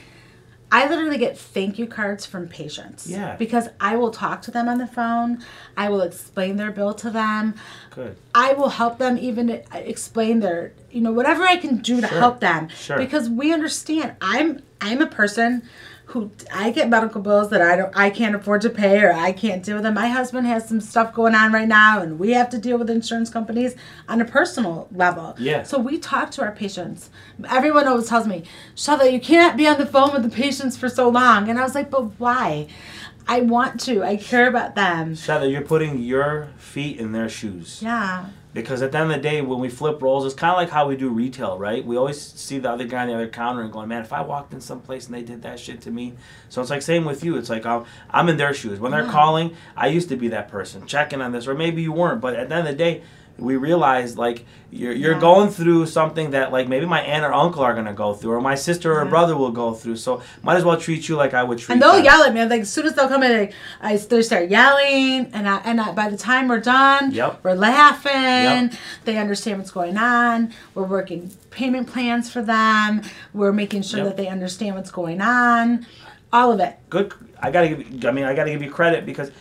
I literally get thank you cards from patients. Yeah. Because I will talk to them on the phone. I will explain their bill to them. Good. I will help them even explain their, you know, whatever I can do to sure. help them. Sure. Because we understand. I'm, I'm a person who I get medical bills that I don't, I can't afford to pay or I can't deal with them. My husband has some stuff going on right now, and we have to deal with insurance companies on a personal level. Yeah. So we talk to our patients. Everyone always tells me, Shatha, you can't be on the phone with the patients for so long. And I was like, but why? I want to. I care about them. Shatha, you're putting your feet in their shoes. Yeah. Because at the end of the day, when we flip rolls, it's kind of like how we do retail, right? We always see the other guy on the other counter and going, man, if I walked in someplace and they did that shit to me. So it's like same with you. It's like I'm, I'm in their shoes. When they're yeah. calling, I used to be that person checking on this. Or maybe you weren't. But at the end of the day, we realize, like, you're, you're yeah. going through something that, like, maybe my aunt or uncle are going to go through, or my sister or yeah. brother will go through. So might as well treat you like I would treat And they'll them. Yell at me. Like, as soon as they'll come in, like, I, they start yelling. And I, and I, by the time we're done, yep. we're laughing. Yep. They understand what's going on. We're working payment plans for them. We're making sure yep. that they understand what's going on. All of it. Good. I got to give, I mean, I got to give you credit because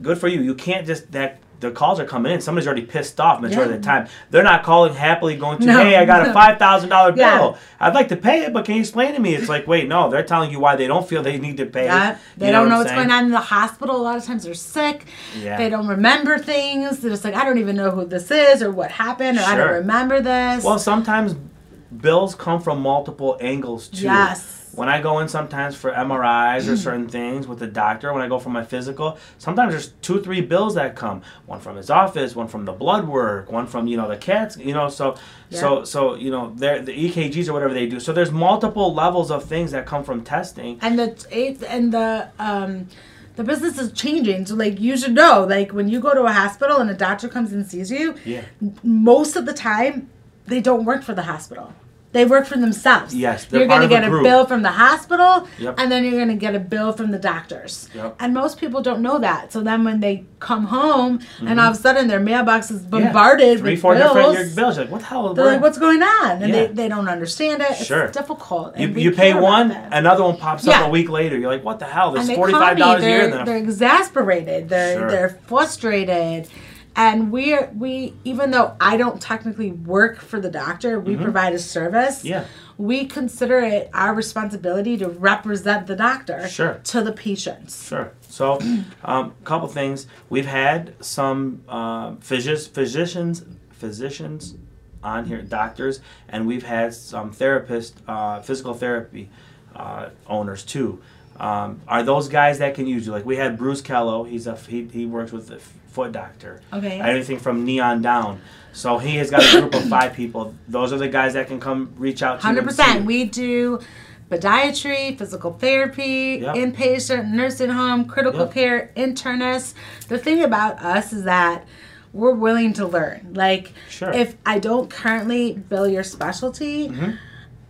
good for you. You can't just that. The calls are coming in. Somebody's already pissed off majority yeah. of the time. They're not calling happily going to, no. hey, I got a five thousand dollar bill. Yeah. I'd like to pay it, but can you explain to me? It's like, wait, no. They're telling you why they don't feel they need to pay yeah. it. They you don't know, know what's saying? Going on in the hospital. A lot of times they're sick. Yeah. They don't remember things. They're just like, I don't even know who this is or what happened or sure. I don't remember this. Well, sometimes bills come from multiple angles too. Yes. When I go in sometimes for M R Is or certain things with the doctor, when I go for my physical, sometimes there's two, three bills that come. One from his office, one from the blood work, one from, you know, the cats, you know, so, yeah. so, so you know, the E K Gs or whatever they do. So there's multiple levels of things that come from testing. And the, and the, um, the business is changing. So, like, you should know, like, when you go to a hospital and a doctor comes and sees you, yeah. most of the time they don't work for the hospital. They work for themselves. Yes, they're You're going to get a, a bill from the hospital, yep. and then you're going to get a bill from the doctors. Yep. And most people don't know that. So then when they come home, mm-hmm. and all of a sudden their mailbox is bombarded yeah. Three, with four bills. Different bills. You're like, what the hell? They're like, what's going on? And yeah. they, they don't understand it. It's sure. difficult. And you you pay one, another one pops yeah. up a week later. You're like, what the hell? There's forty-five dollars a year. They're, they're exasperated. They're, sure. they're frustrated. And we're, we, even though I don't technically work for the doctor, we mm-hmm. provide a service. Yeah. We consider it our responsibility to represent the doctor sure. to the patients. Sure. So a um, couple things. We've had some uh, physici- physicians, physicians on here, doctors, and we've had some therapists, uh, physical therapy uh, owners too. Um, are those guys that can use you? Like we had Bruce Kello. He's a, he, he works with the foot doctor. Okay. Anything from knee on down. So he has got a group of five people. Those are the guys that can come reach out to you. one hundred percent. We do podiatry, physical therapy, yep. inpatient, nursing home, critical yep. care, internists. The thing about us is that we're willing to learn. Like, sure. if I don't currently bill your specialty, mm-hmm.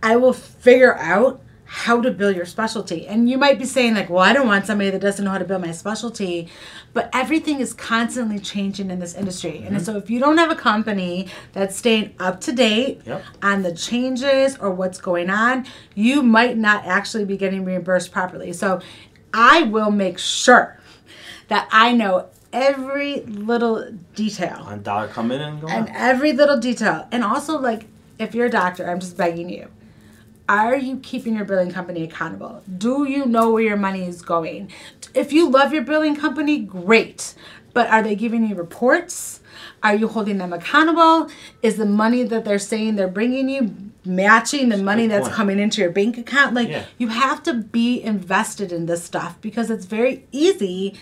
I will figure out how to bill your specialty. And you might be saying like, well, I don't want somebody that doesn't know how to bill my specialty, but everything is constantly changing in this industry. Mm-hmm. And so if you don't have a company that's staying up to date yep. on the changes or what's going on, you might not actually be getting reimbursed properly. So I will make sure that I know every little detail. And dollar come in and go out. And every little detail. And also, like, if you're a doctor, I'm just begging you, are you keeping your billing company accountable? Do you know where your money is going? If you love your billing company, great. But are they giving you reports? Are you holding them accountable? Is the money that they're saying they're bringing you matching the that's money that's point. coming into your bank account? Like, yeah. you have to be invested in this stuff because it's very easy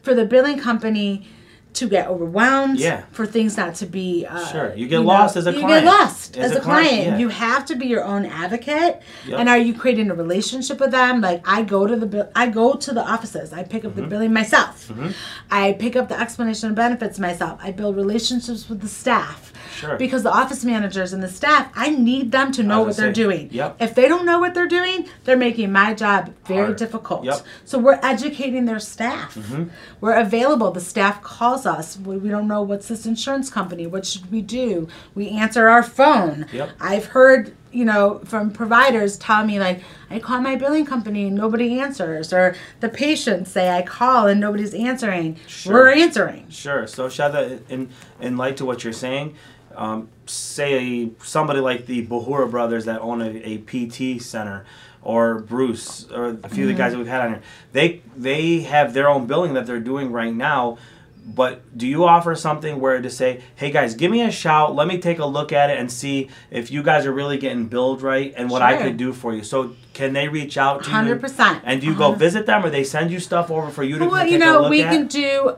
for the billing company to get overwhelmed, yeah. for things not to be... Uh, sure, you get you lost know, as a client. You get lost as, as a, a client. client yeah. You have to be your own advocate. Yep. And are you creating a relationship with them? Like, I go to the I go to the offices. I pick up mm-hmm. the billing myself. Mm-hmm. I pick up the explanation of benefits myself. I build relationships with the staff. Sure. Because the office managers and the staff, I need them to know what say, they're doing. Yep. If they don't know what they're doing, they're making my job very Hard. difficult. Yep. So we're educating their staff. Mm-hmm. We're available. The staff calls us. We, we don't know what's this insurance company. What should we do? We answer our phone. Yep. I've heard, you know, from providers tell me, like, I call my billing company and nobody answers. Or the patients say I call and nobody's answering. Sure. We're answering. Sure. So, Shatha, in, in light to what you're saying, um, say somebody like the Bahura brothers that own a, a P T center, or Bruce, or a few mm-hmm. of the guys that we've had on here, they, they have their own billing that they're doing right now. But do you offer something where to say, hey guys, give me a shout, let me take a look at it and see if you guys are really getting billed right and what sure. I could do for you. So can they reach out to one hundred percent. You? one hundred percent. And do you go visit them or they send you stuff over for you to well, take you know, a look at? Well, you know, we can do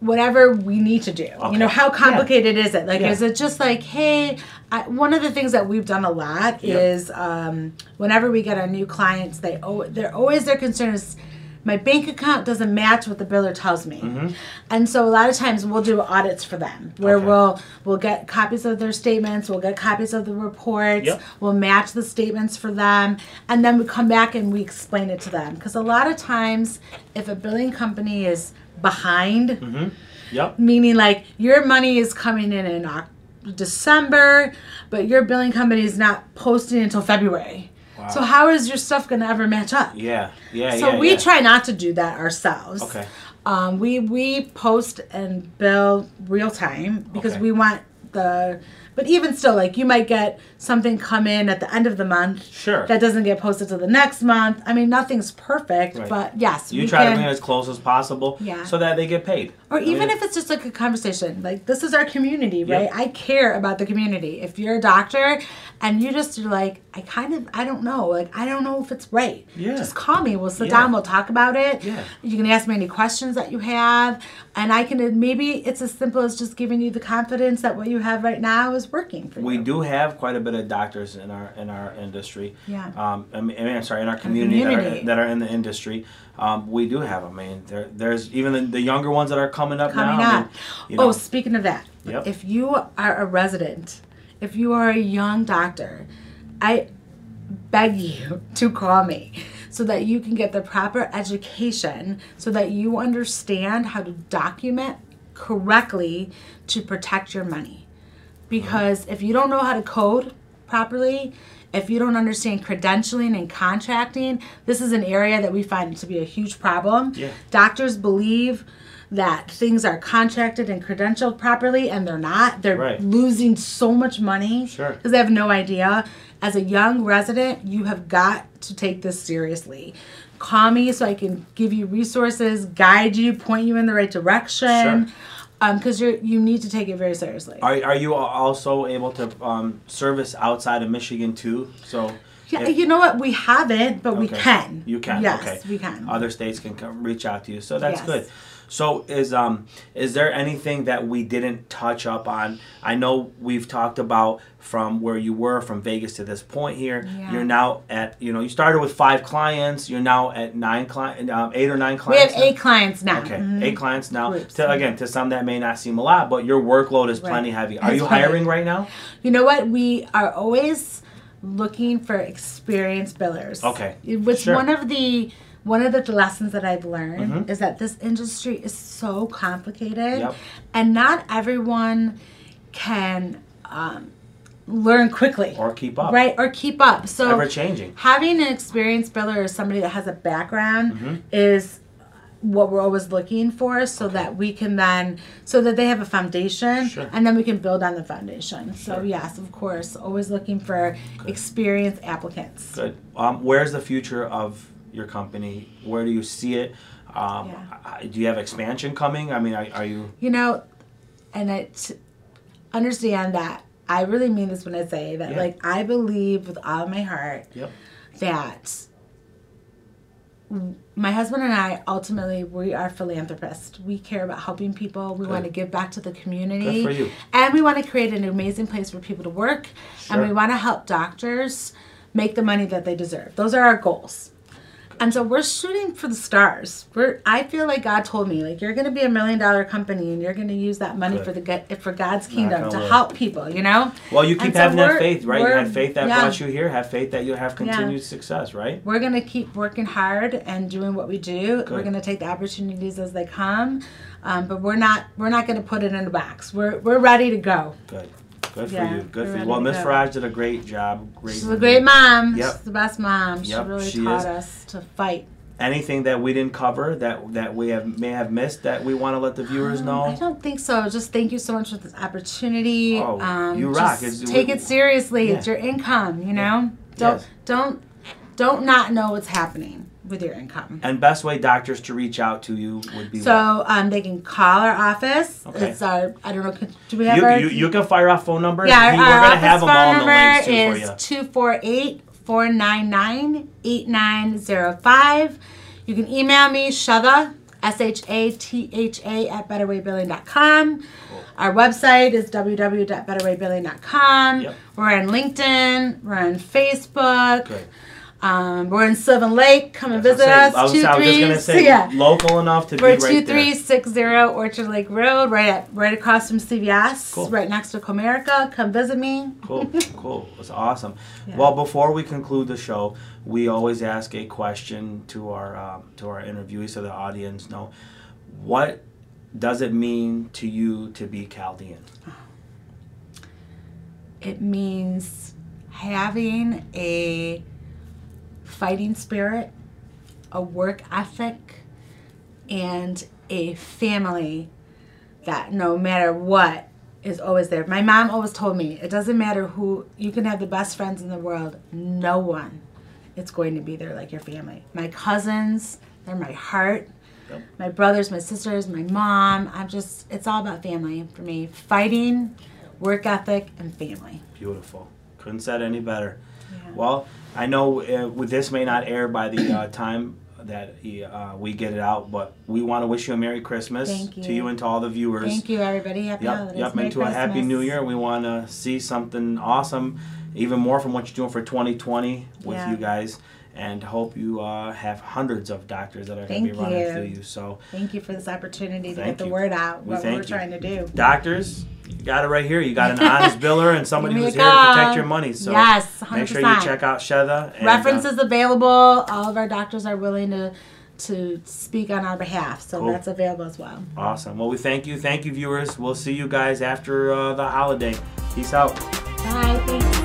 whatever we need to do. Okay. You know, how complicated yeah. is it? Like, yeah. is it just like, hey, I, one of the things that we've done a lot yeah. is um, whenever we get our new clients, they they're always their concern is, my bank account doesn't match what the biller tells me. Mm-hmm. And so a lot of times we'll do audits for them where okay. we'll we'll get copies of their statements, we'll get copies of the reports, yep. we'll match the statements for them, and then we come back and we explain it to them. Because a lot of times if a billing company is behind, mm-hmm. yep. meaning like your money is coming in in December, but your billing company is not posting until February. Wow. So how is your stuff going to ever match up? Yeah, yeah, so yeah. So we yeah. try not to do that ourselves. Okay. Um, we we post and bill real time because okay. we want the... But even still, like, you might get something come in at the end of the month. Sure. That doesn't get posted till the next month. I mean, nothing's perfect, right. but yes. You we try can, to bring it as close as possible yeah. so that they get paid. Or I even mean, if it's just like a conversation. Like, this is our community, right? Yep. I care about the community. If you're a doctor and you just are like, I kind of, I don't know. Like, I don't know if it's right. Yeah. Just call me. We'll sit yeah. down. We'll talk about it. Yeah. You can ask me any questions that you have. And I can, maybe it's as simple as just giving you the confidence that what you have right now is working for you. We do have quite a bit of doctors in our in our industry. Yeah. Um. I mean, I'm sorry, in our community, community. That, are, that are in the industry. Um. We do have them. I mean, there there's even the, the younger ones that are coming up coming now. Coming up. I mean, you know. Oh, speaking of that, yep. if you are a resident, if you are a young doctor, I beg you to call me so that you can get the proper education, so that you understand how to document correctly to protect your money. Because if you don't know how to code, properly, if you don't understand credentialing and contracting, this is an area that we find to be a huge problem. Yeah. Doctors believe that things are contracted and credentialed properly, and they're not. They're right. losing so much money because sure. they have no idea. As a young resident, you have got to take this seriously. Call me so I can give you resources, guide you, point you in the right direction. Sure. Because um, you you need to take it very seriously. Are are you also able to um, service outside of Michigan too? So yeah, if, you know what, we haven't, but okay. we can. You can. Yes, okay. we can. Other states can come reach out to you, so that's yes. good. So is um is there anything that we didn't touch up on? I know we've talked about from where you were from Vegas to this point here. Yeah. You're now at, you know, you started with five clients. You're now at nine client, um, eight or nine clients. We have eight now. clients now. Okay, mm-hmm. eight clients now. Oops. To, again, to some that may not seem a lot, but your workload is right. plenty heavy. Are it's you hiring heavy. right now? You know what? We are always looking for experienced billers. Okay, which sure. one of the One of the lessons that I've learned mm-hmm. is that this industry is so complicated, yep. and not everyone can um, learn quickly. Or keep up. Right, or keep up. So ever changing. Having an experienced biller or somebody that has a background mm-hmm. is what we're always looking for, so okay. that we can then, so that they have a foundation, sure. and then we can build on the foundation. Sure. So yes, of course, always looking for Good. experienced applicants. Good. Um, where's the future of your company? Where do you see it? Um, yeah. Do you have expansion coming? I mean, are, are you... You know, and I t- understand that. I really mean this when I say that, yeah. like, I believe with all my heart yep. that my husband and I, ultimately, we are philanthropists. We care about helping people. We Good. want to give back to the community. Good for you. And we want to create an amazing place for people to work. Sure. And we want to help doctors make the money that they deserve. Those are our goals. And so we're shooting for the stars. We're, I feel like God told me, like, you're going to be a million-dollar company, and you're going to use that money Good. for the for God's kingdom to work. help people, you know? Well, you keep so having that faith, right? You had faith that yeah. brought you here. Have faith that you'll have continued yeah. success, right? We're going to keep working hard and doing what we do. Good. We're going to take the opportunities as they come. Um, but we're not we're not going to put it in a box. We're, we're ready to go. Good. Good yeah, for you. Good for you. Well, Miz Farage did a great job. Great She's a great mom. Yep. She's the best mom. Yep. She really she taught is. us to fight. Anything that we didn't cover that that we have may have missed that we want to let the viewers um, know? I don't think so. Just thank you so much for this opportunity. Oh, um, you rock. Just it's, take it seriously. Yeah. It's your income, you know? Yeah. Don't, yes. don't, don't not know what's happening with your income. And best way doctors to reach out to you would be So um, they can call our office. Okay. It's our, I don't know, do we have you, our? You, you can fire off phone numbers. Yeah, our, we, our office have phone them number the is two four eight, four nine nine, eight nine zero five. You can email me, Shatha, S H A T H A, at better way billing dot com. Cool. Our website is w w w dot better way billing dot com. Yep. We're on LinkedIn. We're on Facebook. Great. Um, we're in Sylvan Lake. Come and visit us. I was just going to say, yeah. local enough to we're be right there. We're two three six zero Orchard Lake Road, right at, right across from C V S, cool. right next to Comerica. Come visit me. Cool, cool. It's awesome. Yeah. Well, before we conclude the show, we always ask a question to our um, to our interviewees, so the audience know, what does it mean to you to be Chaldean? It means having a fighting spirit, a work ethic, and a family that no matter what is always there. My mom always told me, it doesn't matter who, you can have the best friends in the world, no one it's going to be there like your family. My cousins, they're my heart. Yep. My brothers, my sisters, my mom. I'm just, it's all about family for me. Fighting, work ethic, and family. Beautiful. Couldn't said any better. Yeah. Well, I know uh, this may not air by the uh, time that uh, we get it out, but we want to wish you a Merry Christmas you. to you and to all the viewers. Thank you, everybody. Happy yep, holidays. Yep, Merry and to Christmas. a Happy New Year. We want to see something awesome, even more from what you're doing for twenty twenty with yeah. you guys, and hope you uh, have hundreds of doctors that are going to be running you. through you. So thank you for this opportunity to get the you. word out, we what we're you. trying to do. Doctors, you got it right here. You got an honest biller and somebody who's here to protect your money. So yes, one hundred percent. Make sure you check out Shatha. And, References uh, available. All of our doctors are willing to to speak on our behalf. So cool. that's available as well. Awesome. Well, we thank you. Thank you, viewers. We'll see you guys after uh, the holiday. Peace out. Bye. Thanks.